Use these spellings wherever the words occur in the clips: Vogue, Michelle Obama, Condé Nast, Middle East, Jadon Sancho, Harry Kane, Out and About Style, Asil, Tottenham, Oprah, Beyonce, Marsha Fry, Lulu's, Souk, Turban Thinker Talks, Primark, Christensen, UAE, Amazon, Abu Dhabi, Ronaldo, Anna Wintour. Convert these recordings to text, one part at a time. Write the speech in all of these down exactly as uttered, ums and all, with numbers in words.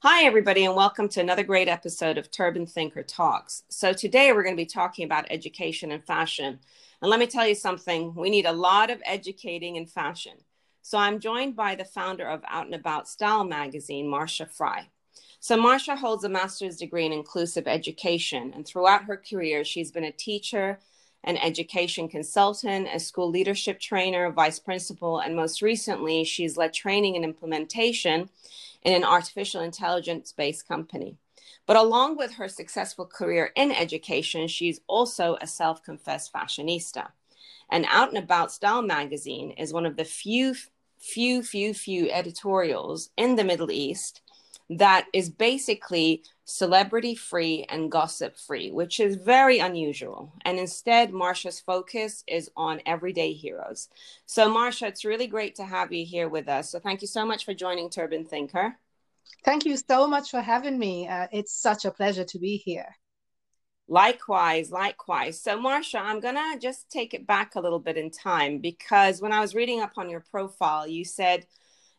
Hi, everybody, and welcome to another great episode of Turban Thinker Talks. So today we're going to be talking about education and fashion. And let me tell you something, we need a lot of educating in fashion. So I'm joined by the founder of Out and About Style magazine, Marsha Fry. So Marsha holds a master's degree in inclusive education, and throughout her career, she's been a teacher, an education consultant, a school leadership trainer, vice principal, and most recently, she's led training and implementation in an artificial intelligence-based company. But along with her successful career in education, she's also a self-confessed fashionista. And Out and About Style magazine is one of the few, few, few, few editorials in the Middle East that is basically celebrity-free and gossip-free, which is very unusual. And instead, Marsha's focus is on everyday heroes. So, Marsha, it's really great to have you here with us. So thank you so much for joining Turban Thinker. Thank you so much for having me. Uh, it's such a pleasure to be here. Likewise, likewise. So, Marsha, I'm going to just take it back a little bit in time, because when I was reading up on your profile, you said,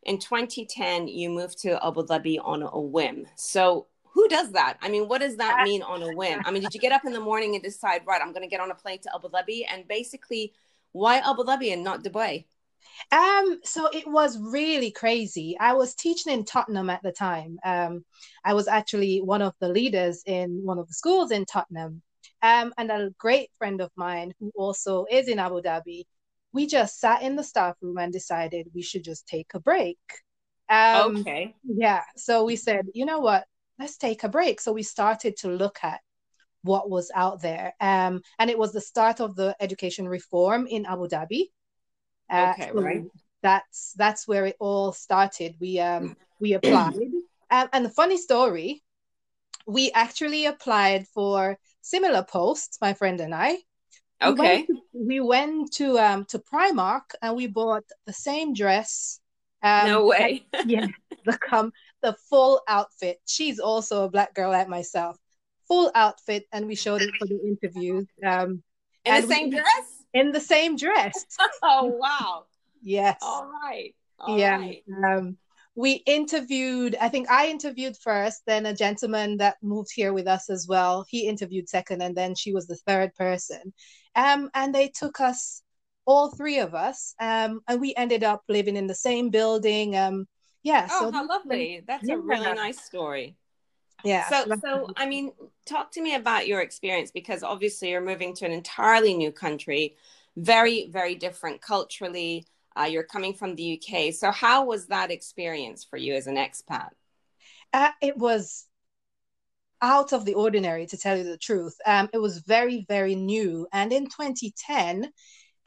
in twenty ten, you moved to Abu Dhabi on a whim. So who does that? I mean, what does that mean, on a whim? I mean, did you get up in the morning and decide, right, I'm going to get on a plane to Abu Dhabi? And basically, why Abu Dhabi and not Dubai? Um, so it was really crazy. I was teaching in Tottenham at the time. Um, I was actually one of the leaders in one of the schools in Tottenham. Um, and a great friend of mine who also is in Abu Dhabi, we just sat in the staff room and decided we should just take a break. Um, okay. Yeah. So we said, you know what, let's take a break. So we started to look at what was out there. Um, and it was the start of the education reform in Abu Dhabi. Uh, okay, so right. That's, that's where it all started. We, um, we applied. um, and the funny story, we actually applied for similar posts, my friend and I. Okay. We went to, we went to um to Primark and we bought the same dress. Um, no way. And, yeah. The com the full outfit. She's also a black girl like myself. Full outfit, and we showed it for the interviews. Um, in the same we, dress. In the same dress. Oh wow. Yes. All right. All yeah. Right. Um, we interviewed. I think I interviewed first. Then a gentleman that moved here with us as well. He interviewed second, and then she was the third person. Um, and they took us, all three of us, um, and we ended up living in the same building. Um, yeah. Oh, so how lovely. That's yeah. a really nice story. Yeah. So, so, I mean, talk to me about your experience, because obviously you're moving to an entirely new country, very, very different culturally. Uh, you're coming from the U K. So how was that experience for you as an expat? Uh, it was out of the ordinary, to tell you the truth. Um, it was very, very new. And in twenty ten,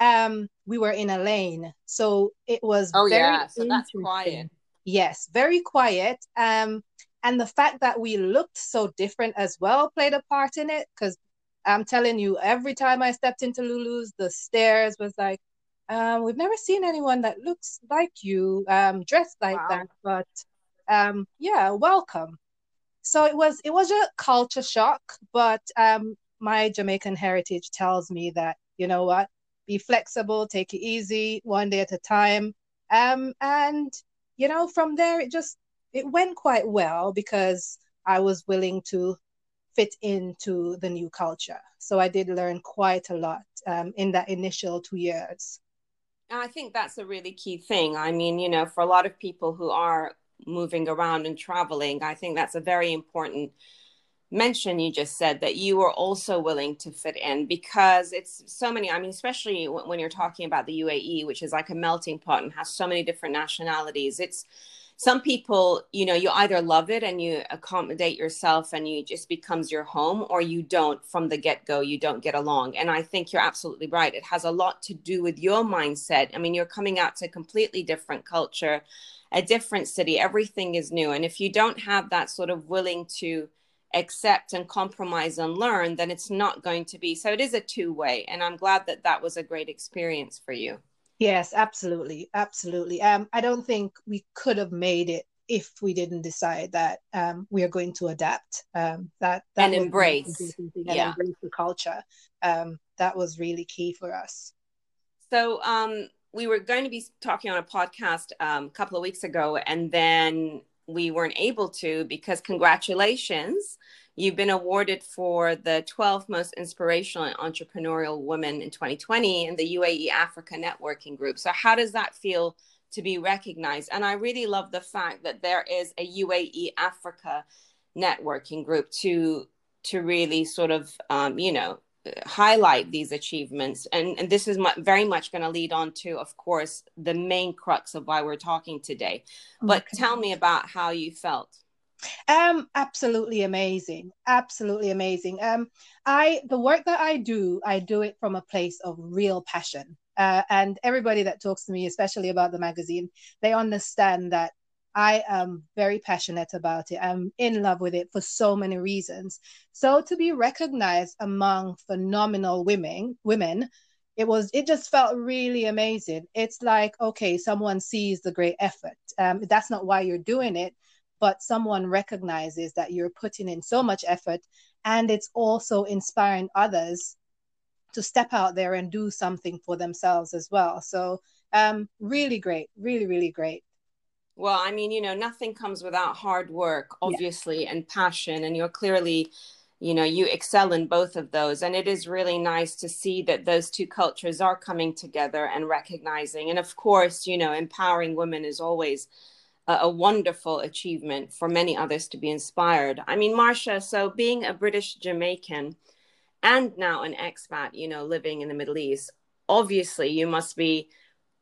um, we were in a lane. So it was oh, very yeah. So that's quiet. Yes, very quiet. Um, and the fact that we looked so different as well played a part in it. Because I'm telling you, every time I stepped into Lulu's, the stairs was like, um, we've never seen anyone that looks like you, um, dressed like wow. that. But um, yeah, welcome. So it was it was a culture shock, but um, my Jamaican heritage tells me that, you know what, be flexible, take it easy, one day at a time. Um, and, you know, from there, it just, it went quite well because I was willing to fit into the new culture. So I did learn quite a lot um, in that initial two years. And I think that's a really key thing. I mean, you know, for a lot of people who are moving around and traveling, I think that's a very important mention you just said, that you were also willing to fit in, because it's so many, I mean, especially when you're talking about the U A E, which is like a melting pot and has so many different nationalities. It's some people, you know, you either love it and you accommodate yourself and you just becomes your home, or you don't from the get-go, you don't get along. And I think you're absolutely right. It has a lot to do with your mindset. I mean, you're coming out to a completely different culture, a different city, everything is new. And if you don't have that sort of willing to accept and compromise and learn, then it's not going to be. So it is a two-way. And I'm glad that that was a great experience for you. Yes, absolutely. Absolutely. Um, I don't think we could have made it if we didn't decide that um, we are going to adapt um, that, that and embrace and yeah. embrace the culture. Um, that was really key for us. So, um, we were going to be talking on a podcast um, a couple of weeks ago, and then we weren't able to, because congratulations, you've been awarded for the twelve most inspirational and entrepreneurial women in twenty twenty in the U A E Africa Networking Group. So how does that feel to be recognized? And I really love the fact that there is a U A E Africa Networking Group to to really sort of, um, you know, highlight these achievements. And, and this is very much going to lead on to, of course, the main crux of why we're talking today. But okay. Tell me about how you felt. Um, absolutely amazing. Absolutely amazing. Um, I, the work that I do, I do it from a place of real passion. Uh, and everybody that talks to me, especially about the magazine, they understand that I am very passionate about it. I'm in love with it for so many reasons. So to be recognized among phenomenal women, women, it was, it just felt really amazing. It's like, okay, someone sees the great effort. Um, that's not why you're doing it, but someone recognizes that you're putting in so much effort, and it's also inspiring others to step out there and do something for themselves as well. So um, really great, really, really great. Well, I mean, you know, nothing comes without hard work, obviously, yeah. and passion. And you're clearly, you know, you excel in both of those. And it is really nice to see that those two cultures are coming together and recognizing. And of course, you know, empowering women is always a, a wonderful achievement for many others to be inspired. I mean, Marsha, so being a British Jamaican and now an expat, you know, living in the Middle East, obviously you must be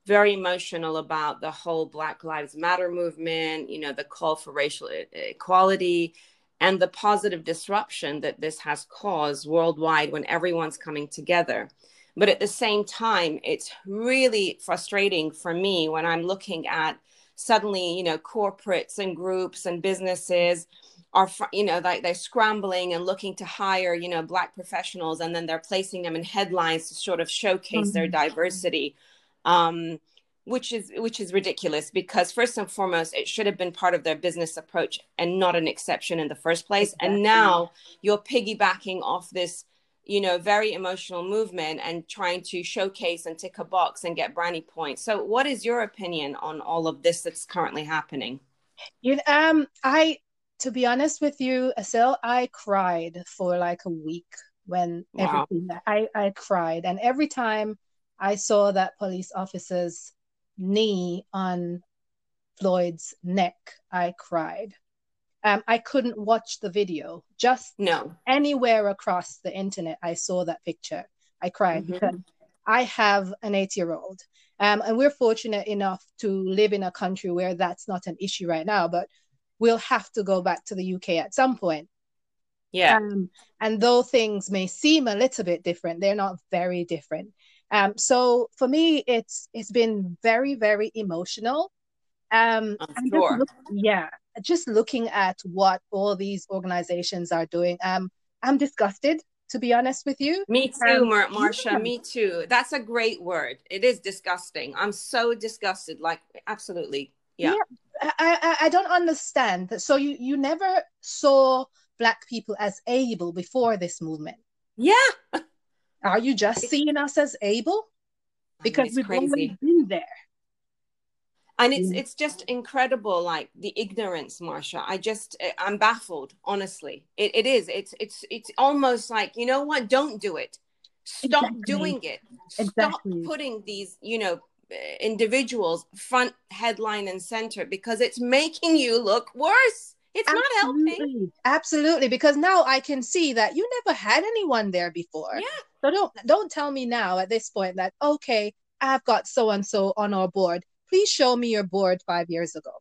very emotional about the whole Black Lives Matter movement, you know, the call for racial equality and the positive disruption that this has caused worldwide when everyone's coming together. But at the same time, it's really frustrating for me when I'm looking at suddenly, you know, corporates and groups and businesses are, you know, like they're scrambling and looking to hire, you know, Black professionals, and then they're placing them in headlines to sort of showcase mm-hmm. their diversity. Um, which is which is ridiculous, because first and foremost, it should have been part of their business approach and not an exception in the first place. Exactly. And now you're piggybacking off this, you know, very emotional movement and trying to showcase and tick a box and get brownie points. So what is your opinion on all of this that's currently happening? You, um, I, to be honest with you, Asil, I cried for like a week when wow. everything, I, I cried. And every time I saw that police officer's knee on Floyd's neck, I cried. Um, I couldn't watch the video. Just no. Anywhere across the internet, I saw that picture. I cried. Mm-hmm. Because I have an eight-year-old. Um, and we're fortunate enough to live in a country where that's not an issue right now, but we'll have to go back to the U K at some point. Yeah. Um, and though things may seem a little bit different, they're not very different. Um, so for me, it's it's been very, very emotional. Um, I'm sure. Just look, yeah, just looking at what all these organizations are doing. Um, I'm disgusted, to be honest with you. Me too, um, Mar- Marsha, yeah. me too. That's a great word. It is disgusting. I'm so disgusted, like, absolutely. Yeah. yeah I, I, I don't understand. So you, you never saw Black people as able before this movement. Yeah. Are you just seeing us as able? Because we've always been there. And it's it's just incredible, like the ignorance, Marsha. I just, I'm baffled, honestly. It it is. It's it's it's almost like, you know what? Don't do it. Stop exactly. doing it. Stop exactly. putting these, you know, individuals front, headline and center, because it's making you look worse. It's absolutely. Not helping. Absolutely, because now I can see that you never had anyone there before. Yeah. So don't don't tell me now at this point that, okay, I've got so-and-so on our board. Please show me your board five years ago.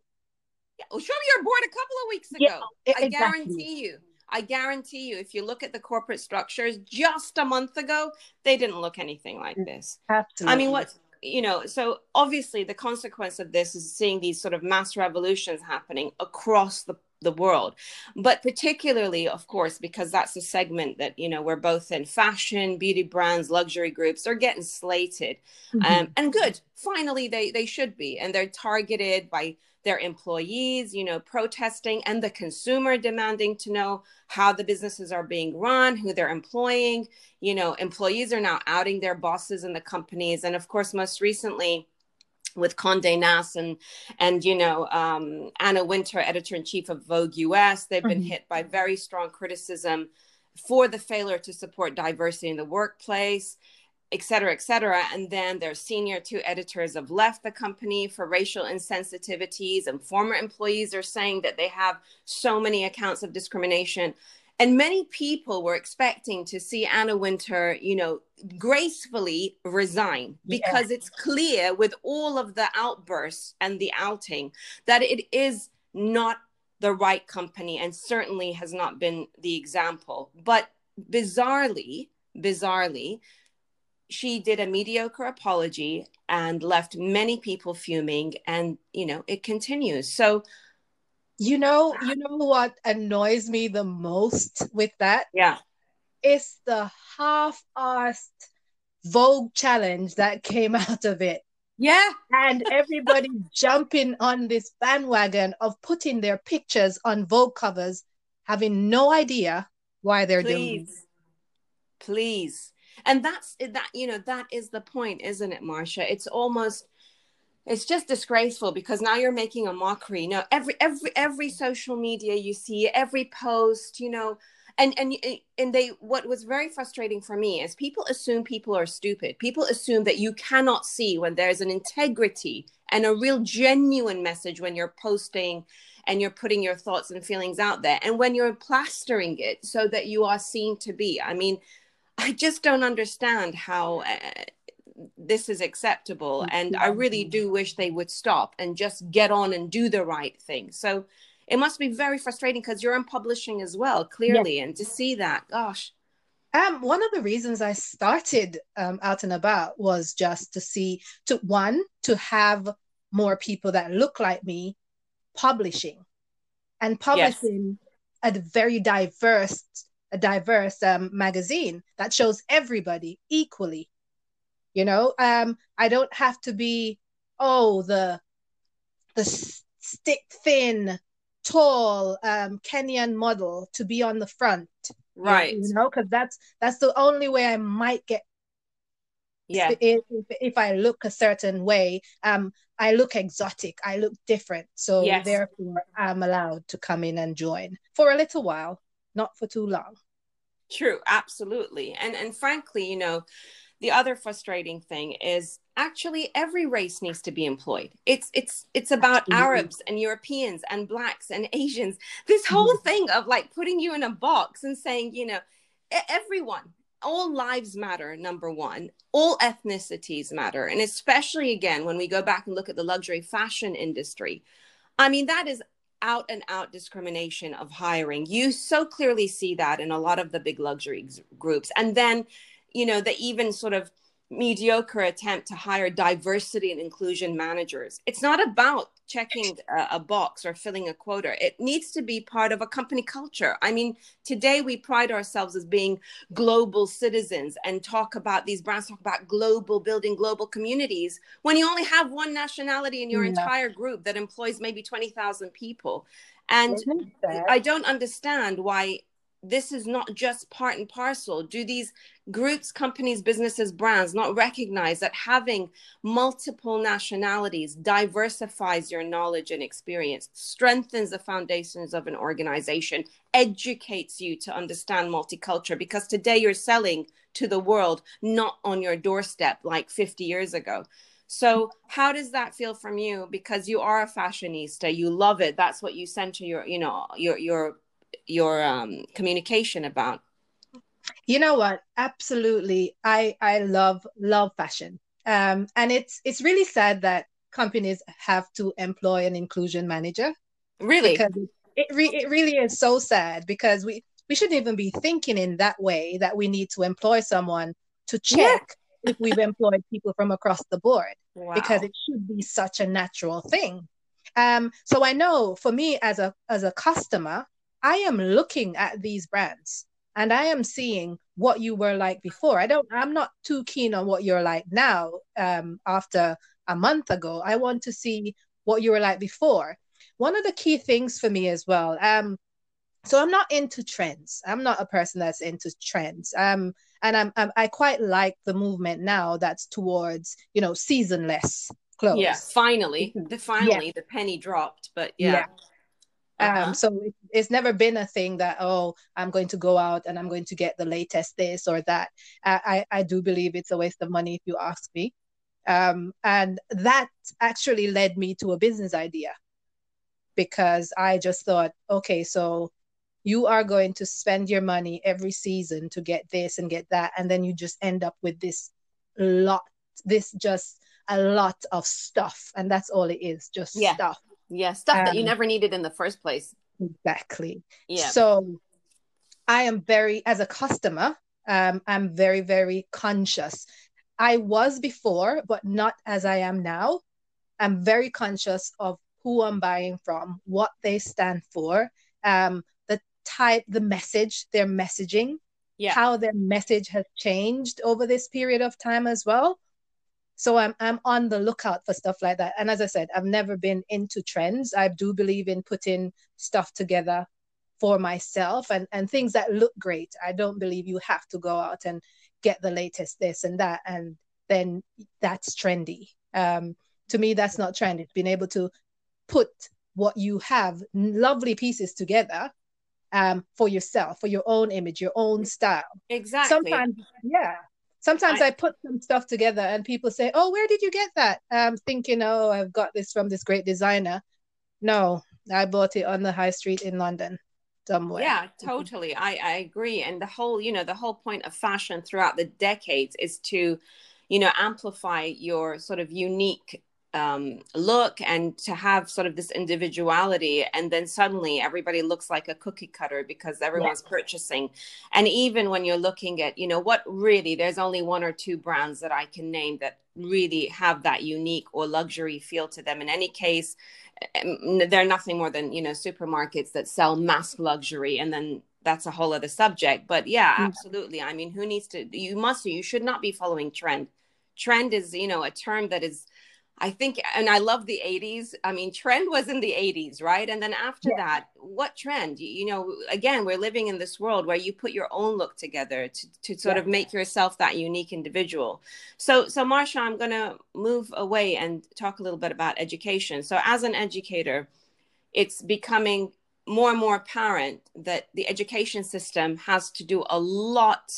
Yeah, well, show me your board a couple of weeks ago. Yeah, it, I exactly. guarantee you. I guarantee you, if you look at the corporate structures just a month ago, they didn't look anything like this. Absolutely. I mean, what's you know, so obviously the consequence of this is seeing these sort of mass revolutions happening across the the world, but particularly, of course, because that's a segment that, you know, we're both in. Fashion, beauty brands, luxury groups are getting slated, mm-hmm. um, and good. Finally, they they should be, and they're targeted by their employees, you know, protesting, and the consumer demanding to know how the businesses are being run, who they're employing. You know, employees are now outing their bosses and the companies, and of course, most recently, with Condé Nast and, and you know, um, Anna Wintour, editor-in-chief of Vogue U S, they've been mm-hmm. hit by very strong criticism for the failure to support diversity in the workplace, et cetera, et cetera. And then their senior two editors have left the company for racial insensitivities, and former employees are saying that they have so many accounts of discrimination. And many people were expecting to see Anna Wintour, you know, gracefully resign, because yeah. it's clear with all of the outbursts and the outing that it is not the right company and certainly has not been the example. But bizarrely, bizarrely, she did a mediocre apology and left many people fuming, and, you know, it continues. So, You know, you know what annoys me the most with that? Yeah. It's the half-assed Vogue challenge that came out of it. Yeah. And everybody jumping on this bandwagon of putting their pictures on Vogue covers, having no idea why they're Please. doing this. Please. And that's that, you know, that is the point, isn't it, Marsha? It's almost It's just disgraceful, because now you're making a mockery. No, every every every social media you see, every post, you know, and and and they. What was very frustrating for me is people assume people are stupid. People assume that you cannot see when there's an integrity and a real genuine message when you're posting and you're putting your thoughts and feelings out there, and when you're plastering it so that you are seen to be. I mean, I just don't understand how. Uh, this is acceptable. And I really do wish they would stop and just get on and do the right thing. So it must be very frustrating, because you're in publishing as well, clearly. Yes. And to see that, gosh. Um, one of the reasons I started um, Out and About was just to see, to one, to have more people that look like me publishing and publishing yes. a very diverse, a diverse um, magazine that shows everybody equally. You know, um, I don't have to be, oh, the the stick thin, tall um, Kenyan model to be on the front, right? You know, because that's that's the only way I might get. Yeah. If, if, if I look a certain way, um, I look exotic, I look different, so yes. therefore I'm allowed to come in and join for a little while, not for too long. True, absolutely, and and frankly, you know. The other frustrating thing is actually every race needs to be employed. It's it's it's about mm-hmm. Arabs and Europeans and Blacks and Asians. This whole mm-hmm. thing of like putting you in a box and saying, you know, everyone, all lives matter, number one, all ethnicities matter. And especially, again, when we go back and look at the luxury fashion industry, I mean, that is out and out discrimination of hiring. You so clearly see that in a lot of the big luxury g- groups. And then you know, the even sort of mediocre attempt to hire diversity and inclusion managers. It's not about checking a, a box or filling a quota. It needs to be part of a company culture. I mean, today we pride ourselves as being global citizens and talk about these brands, talk about global building, global communities, when you only have one nationality in your yeah. entire group that employs maybe twenty thousand people. And I don't understand why this is not just part and parcel. Do these groups, companies, businesses, brands not recognize that having multiple nationalities diversifies your knowledge and experience, strengthens the foundations of an organization, educates you to understand multicultural? Because today you're selling to the world, not on your doorstep like fifty years ago. So how does that feel from you? Because you are a fashionista, you love it. That's what you send to your, you know, your, your, your um communication about. You know what, absolutely, I I love love fashion, um and it's it's really sad that companies have to employ an inclusion manager, really, because it, re- it really is so sad, because we we shouldn't even be thinking in that way, that we need to employ someone to check yeah. if we've employed people from across the board, wow. because it should be such a natural thing. Um so I know for me as a as a customer, I am looking at these brands and I am seeing what you were like before. I don't, I'm not too keen on what you're like now um, after a month ago. I want to see what you were like before. One of the key things for me as well. Um, so I'm not into trends. I'm not a person that's into trends. Um, and I'm, I'm, I quite like the movement now that's towards, you know, seasonless. clothes. Yeah, finally, the, finally yeah. the penny dropped, but yeah. yeah. Uh-huh. Um, so it, it's never been a thing that, oh, I'm going to go out and I'm going to get the latest this or that. I, I, I do believe it's a waste of money if you ask me. Um, and that actually led me to a business idea, because I just thought, okay, so you are going to spend your money every season to get this and get that. And then you just end up with this lot, this just a lot of stuff. And that's all it is, just yeah. stuff. Yeah, stuff um, that you never needed in the first place. Exactly. Yeah. So I am very, as a customer, um, I'm very, very conscious. I was before, but not as I am now. I'm very conscious of who I'm buying from, what they stand for, um, the type, the message, their messaging, yeah. how their message has changed over this period of time as well. So I'm I'm on the lookout for stuff like that. And as I said, I've never been into trends. I do believe in putting stuff together for myself and, and things that look great. I don't believe you have to go out and get the latest this and that, and then that's trendy. Um, to me, that's not trendy. Being able to put what you have, lovely pieces together um, for yourself, for your own image, your own style. Exactly. Sometimes, yeah. Sometimes I, I put some stuff together and people say, oh, where did you get that? I'm thinking, oh, I've got this from this great designer. No, I bought it on the high street in London somewhere. Yeah, totally. I, I agree. And the whole, you know, the whole point of fashion throughout the decades is to, you know, amplify your sort of unique um, look and to have sort of this individuality. And then suddenly everybody looks like a cookie cutter because everyone's yeah. purchasing. And even when you're looking at, you know, what really, there's only one or two brands that I can name that really have that unique or luxury feel to them. In any case, they're nothing more than, you know, supermarkets that sell mass luxury. And then that's a whole other subject, but yeah, mm-hmm. absolutely. I mean, who needs to, you must, you should not be following trend. Trend is, you know, a term that is, I think, and I love the eighties. I mean, trend was in the eighties, right? And then after yeah. that, what trend? You, you know, again, we're living in this world where you put your own look together to, to sort yeah. of make yourself that unique individual. So, so Marsha, I'm going to move away and talk a little bit about education. So as an educator, it's becoming more and more apparent that the education system has to do a lot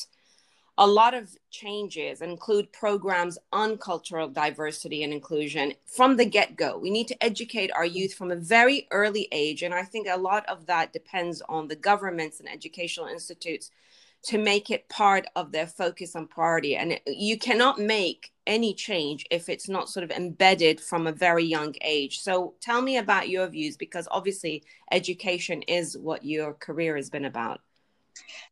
A lot of changes, include programs on cultural diversity and inclusion from the get-go. We need to educate our youth from a very early age. And I think a lot of that depends on the governments and educational institutes to make it part of their focus and priority. And it, you cannot make any change if it's not sort of embedded from a very young age. So tell me about your views, because obviously education is what your career has been about.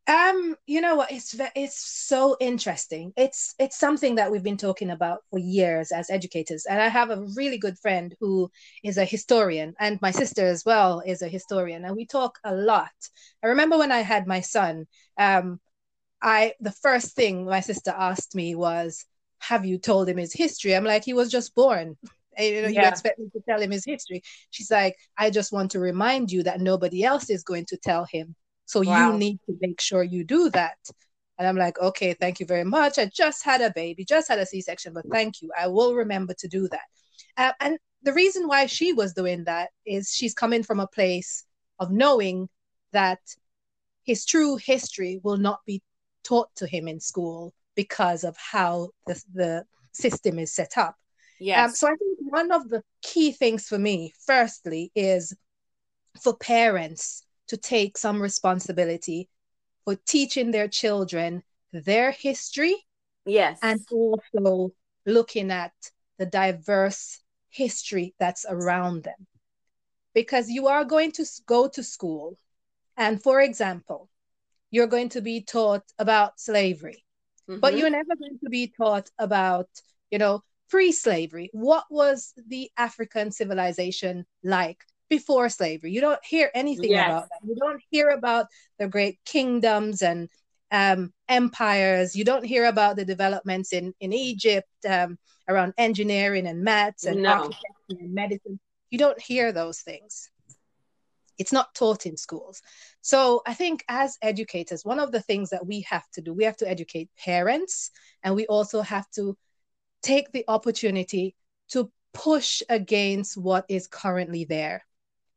Um, you know what? It's it's so interesting. It's it's something that we've been talking about for years as educators. And I have a really good friend who is a historian, and my sister as well is a historian. And we talk a lot. I remember when I had my son, um, I the first thing my sister asked me was, "Have you told him his history?" I'm like, "He was just born. You know, yeah. you expect me to tell him his history?" She's like, "I just want to remind you that nobody else is going to tell him. So wow. you need to make sure you do that." And I'm like, okay, thank you very much. I just had a baby, just had a C-section, but thank you. I will remember to do that. Uh, and the reason why she was doing that is she's coming from a place of knowing that his true history will not be taught to him in school because of how the, the system is set up. Yes. Um, so I think one of the key things for me, firstly, is for parents to take some responsibility for teaching their children their history. Yes. And also looking at the diverse history that's around them. Because you are going to go to school and, for example, you're going to be taught about slavery, mm-hmm. but you're never going to be taught about, you know, pre-slavery. What was the African civilization like before slavery? You don't hear anything yes. about that. You don't hear about the great kingdoms and um, empires. You don't hear about the developments in, in Egypt um, around engineering and maths and no. architecture and medicine. You don't hear those things. It's not taught in schools. So I think as educators, one of the things that we have to do, we have to educate parents, and we also have to take the opportunity to push against what is currently there,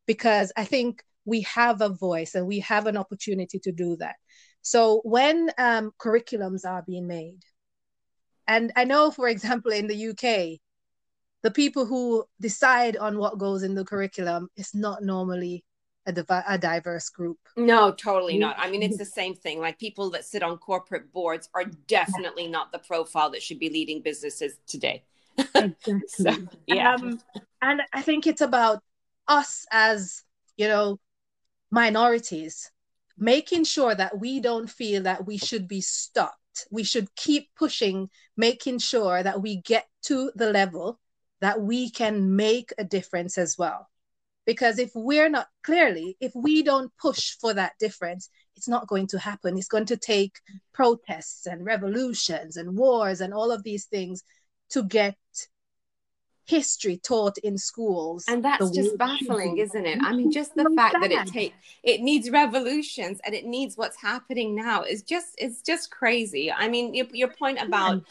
because I think we have a voice and we have an opportunity to do that. So when um, curriculums are being made, and I know, for example, in the U K, the people who decide on what goes in the curriculum is not normally a, div- a diverse group. No, totally not. I mean, it's the same thing. Like, people that sit on corporate boards are definitely not the profile that should be leading businesses today. Exactly. So, yeah. Um, and I think it's about us as, you know, minorities, making sure that we don't feel that we should be stopped. We should keep pushing, making sure that we get to the level that we can make a difference as well. Because if we're not, clearly, if we don't push for that difference, it's not going to happen. It's going to take protests and revolutions and wars and all of these things to get history taught in schools. And that's just baffling, isn't it? I mean, just the fact that it take it needs revolutions, and it needs what's happening now is just, it's just crazy. I mean, your, your point about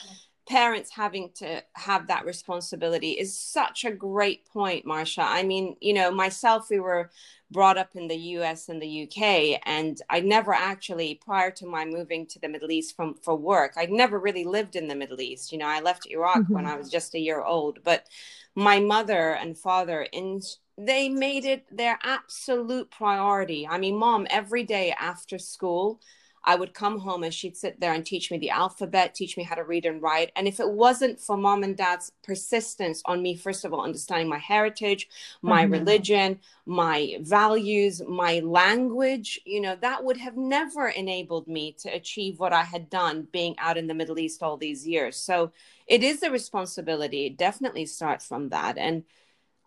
parents having to have that responsibility is such a great point, Marsha. I mean, you know, myself, we were brought up in the U S and the U K, and I never actually, prior to my moving to the Middle East from for work, I'd never really lived in the Middle East. You know, I left Iraq mm-hmm. when I was just a year old, but my mother and father, in, they made it their absolute priority. I mean, Mom, every day after school, I would come home and she'd sit there and teach me the alphabet, teach me how to read and write. And if it wasn't for Mom and Dad's persistence on me, first of all, understanding my heritage, my mm-hmm. religion, my values, my language, you know, that would have never enabled me to achieve what I had done being out in the Middle East all these years. So it is a responsibility. It definitely starts from that. And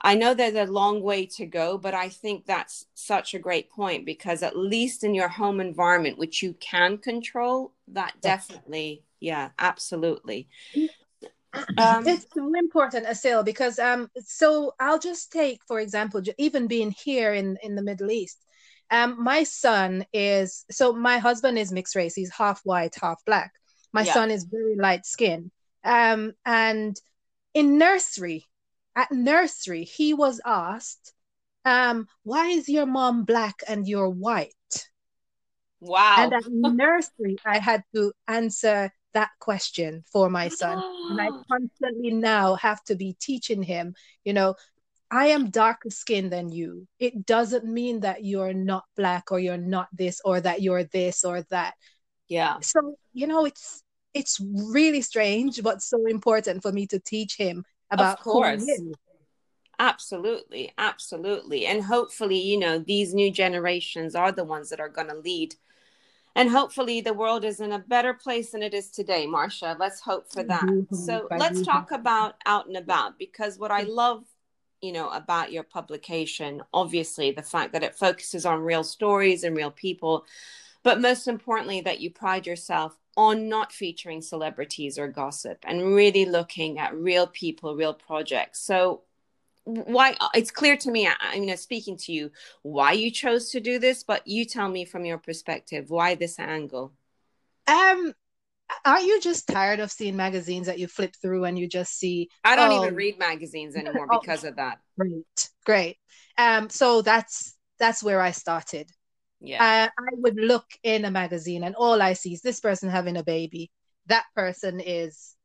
I know there's a long way to go, but I think that's such a great point, because at least in your home environment, which you can control, that definitely, yeah, absolutely. Um, it's so important, Asil, because um, so I'll just take, for example, even being here in, in the Middle East, um, my son is, so my husband is mixed race. He's half white, half black. My yeah. son is very light skinned. Um, and in nursery, At nursery, he was asked, um, why is your mom black and you're white? Wow. And at nursery, I had to answer that question for my son. And I constantly now have to be teaching him, you know, I am darker skinned than you. It doesn't mean that you're not black or you're not this or that you're this or that. Yeah. So, you know, it's it's really strange, but so important for me to teach him about of course absolutely absolutely and hopefully, you know, these new generations are the ones that are going to lead, and hopefully the world is in a better place than it is today, Marsha. Let's hope for that. Mm-hmm. So mm-hmm. let's talk about Out and About, because what I love, you know, about your publication, obviously the fact that it focuses on real stories and real people, but most importantly that you pride yourself on not featuring celebrities or gossip and really looking at real people, real projects. So why, it's clear to me, I, you know, speaking to you, why you chose to do this, but you tell me from your perspective, why this angle? Um, aren't you just tired of seeing magazines that you flip through and you just see? I don't oh, even read magazines anymore oh, because of that. Great, great. Um, so that's that's where I started. Yeah, uh, I would look in a magazine and all I see is this person having a baby. That person is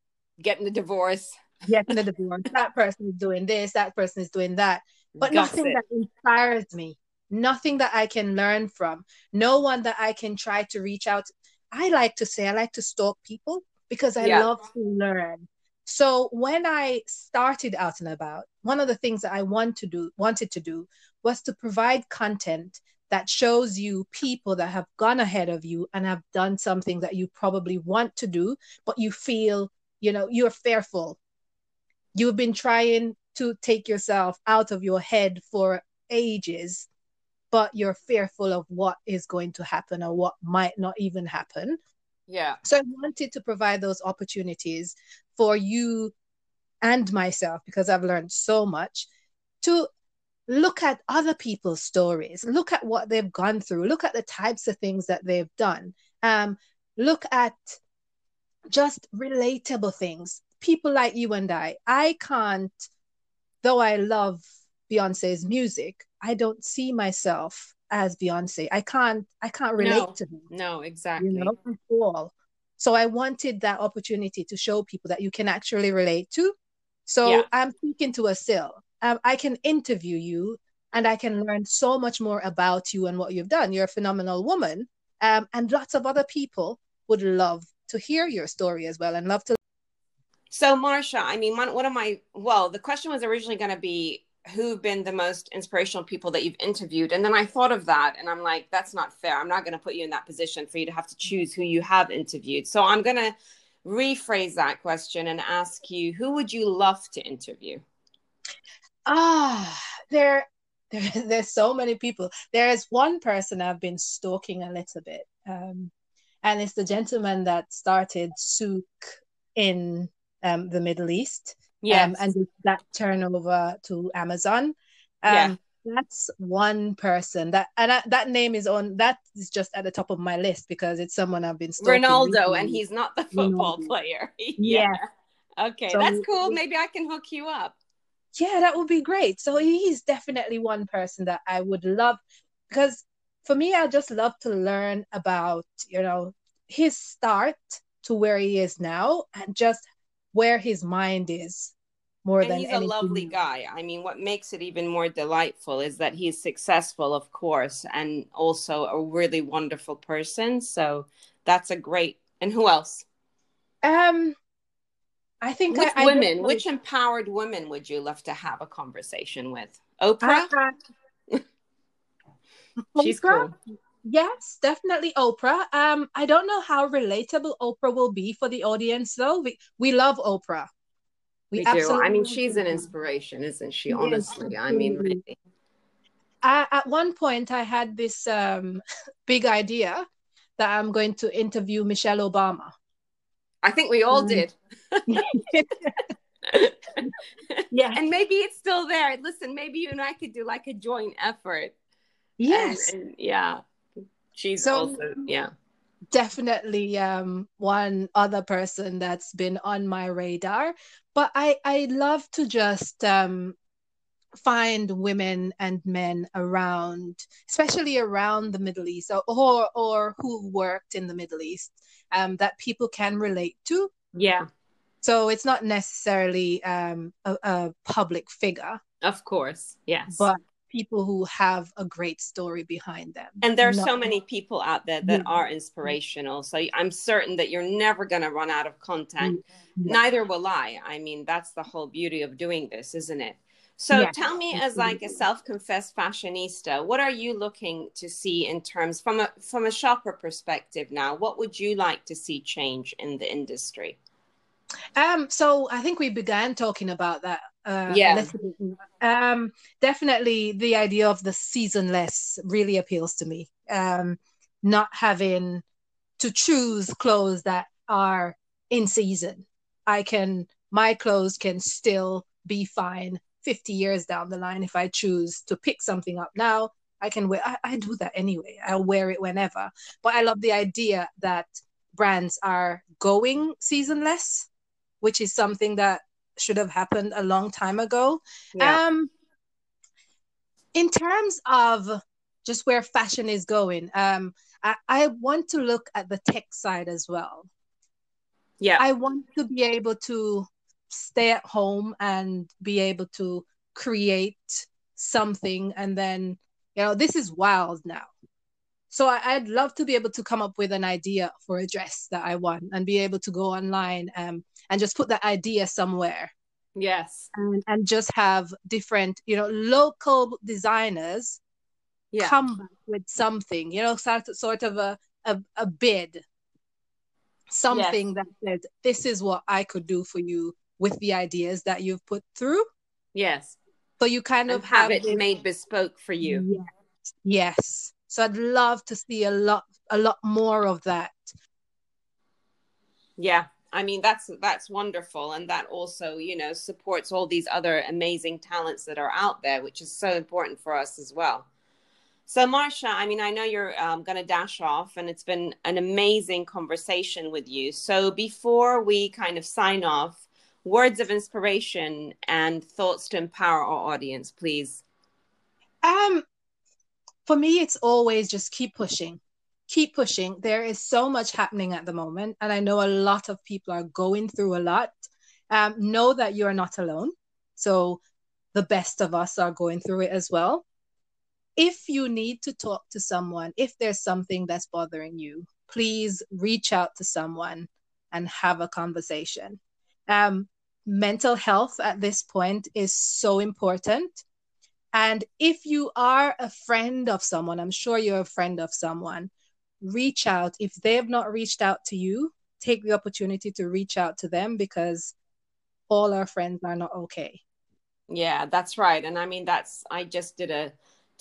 getting a divorce. Getting a divorce. That person is doing this. That person is doing that. But Gossip. Nothing that inspires me. Nothing that I can learn from. No one that I can try to reach out. I like to say I like to stalk people because I yeah. love to learn. So when I started Out and About, one of the things that I want to do, wanted to do was to provide content that shows you people that have gone ahead of you and have done something that you probably want to do, but you feel, you know, you're fearful. You've been trying to take yourself out of your head for ages, but you're fearful of what is going to happen or what might not even happen. Yeah. So I wanted to provide those opportunities for you and myself, because I've learned so much, to look at other people's stories, look at what they've gone through, look at the types of things that they've done, um, look at just relatable things. People like you and I, I can't though I love Beyonce's music, I don't see myself as Beyonce. I can't, I can't relate no, to her. No, exactly. You know, at all. So I wanted that opportunity to show people that you can actually relate to. So yeah. I'm speaking to a still. Um, I can interview you and I can learn so much more about you and what you've done. You're a phenomenal woman. Um, and lots of other people would love to hear your story as well and love to. So Marsha, I mean, one, one of my, well, the question was originally going to be, who've been the most inspirational people that you've interviewed? And then I thought of that and I'm like, that's not fair. I'm not going to put you in that position for you to have to choose who you have interviewed. So I'm going to rephrase that question and ask you, who would you love to interview? Ah, oh, there, there, there's so many people. There is one person I've been stalking a little bit. Um, and it's the gentleman that started Souk in um, the Middle East. Yes. Um, and that turnover to Amazon. Um, yeah. That's one person that, and I, that name is on, that is just at the top of my list because it's someone I've been stalking. Ronaldo, and he's not the football Ronaldo. player. yeah. yeah. Okay. So, that's cool. Maybe I can hook you up. Yeah, that would be great. So he's definitely one person that I would love, because for me, I just love to learn about, you know, his start to where he is now and just where his mind is more and than he's anything. A lovely guy. I mean, what makes it even more delightful is that he's successful, of course, and also a really wonderful person. So that's a great, and who else? Um, I think which I, women, I which empowered women would you love to have a conversation with? Oprah? Uh, She's Oprah? Cool. Yes, definitely Oprah. Um, I don't know how relatable Oprah will be for the audience, though. We, we love Oprah. We, we absolutely do. I mean, she's an inspiration, isn't she? Honestly, yes, I mean, really. I, at one point, I had this um, big idea that I'm going to interview Michelle Obama. I think we all um, did. Yeah, and maybe it's still there. Listen, maybe you and I could do like a joint effort. Yes. And, and, yeah. She's so also, yeah. Definitely um, one other person that's been on my radar. But I, I love to just um, find women and men around, especially around the Middle East or or, or who worked in the Middle East um, that people can relate to. Yeah. So it's not necessarily um, a, a public figure. Of course, yes. But people who have a great story behind them. And there are no. so many people out there that mm-hmm. are inspirational. So I'm certain that you're never going to run out of content. Mm-hmm. Neither will I. I mean, that's the whole beauty of doing this, isn't it? So yes. tell me, as like a self-confessed fashionista, what are you looking to see in terms from a, from a shopper perspective now? What would you like to see change in the industry? Um, so I think we began talking about that. Uh, yeah. Um, definitely the idea of the seasonless really appeals to me. Um, not having to choose clothes that are in season. I can, my clothes can still be fine fifty years down the line. If I choose to pick something up now, I can wear, I, I do that anyway. I'll wear it whenever. But I love the idea that brands are going seasonless, which is something that should have happened a long time ago. Yeah. Um, in terms of just where fashion is going, um, I, I want to look at the tech side as well. Yeah, I want to be able to stay at home and be able to create something. And then, you know, this is wild now. So I, I'd love to be able to come up with an idea for a dress that I want and be able to go online um, and just put that idea somewhere. Yes. And, and just have different, you know, local designers yeah. come back with something, you know, sort, sort of a, a, a bid. Something yes. that says, this is what I could do for you with the ideas that you've put through. Yes. So you kind and of have, have it this, made bespoke for you. Yes. Yes. So I'd love to see a lot, a lot more of that. Yeah, I mean, that's that's wonderful. And that also, you know, supports all these other amazing talents that are out there, which is so important for us as well. So, Marsha, I mean, I know you're um, going to dash off, and it's been an amazing conversation with you. So before we kind of sign off, words of inspiration and thoughts to empower our audience, please? Um, for me, it's always just keep pushing. Keep pushing. There is so much happening at the moment, and I know a lot of people are going through a lot. Um, know that you are not alone. So the best of us are going through it as well. If you need to talk to someone, if there's something that's bothering you, please reach out to someone and have a conversation. Um, mental health at this point is so important. And if you are a friend of someone, I'm sure you're a friend of someone, reach out. If they have not reached out to you, take the opportunity to reach out to them, because all our friends are not okay. Yeah, that's right. And I mean, that's, I just did a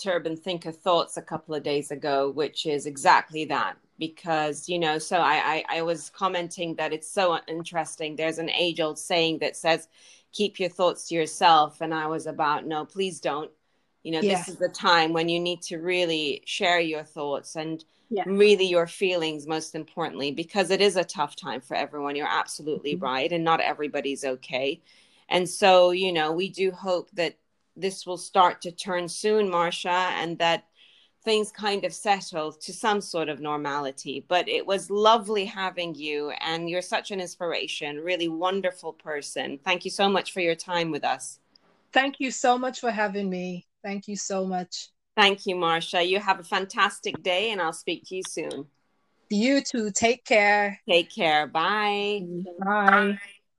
Turban Thinker Thoughts a couple of days ago, which is exactly that. Because, you know, so I, I, I was commenting that it's so interesting. There's an age old saying that says, keep your thoughts to yourself. And I was about, no, please don't. You know, yeah. This is the time when you need to really share your thoughts and yeah. really your feelings, most importantly, because it is a tough time for everyone. You're absolutely mm-hmm. right. And not everybody's okay. And so, you know, we do hope that this will start to turn soon, Marsha, and that things kind of settle to some sort of normality. But it was lovely having you, and you're such an inspiration, really wonderful person. Thank you so much for your time with us. Thank you so much for having me. Thank you so much. Thank you, Marsha. You have a fantastic day, and I'll speak to you soon. You too. Take care. Take care. Bye. Bye. Bye.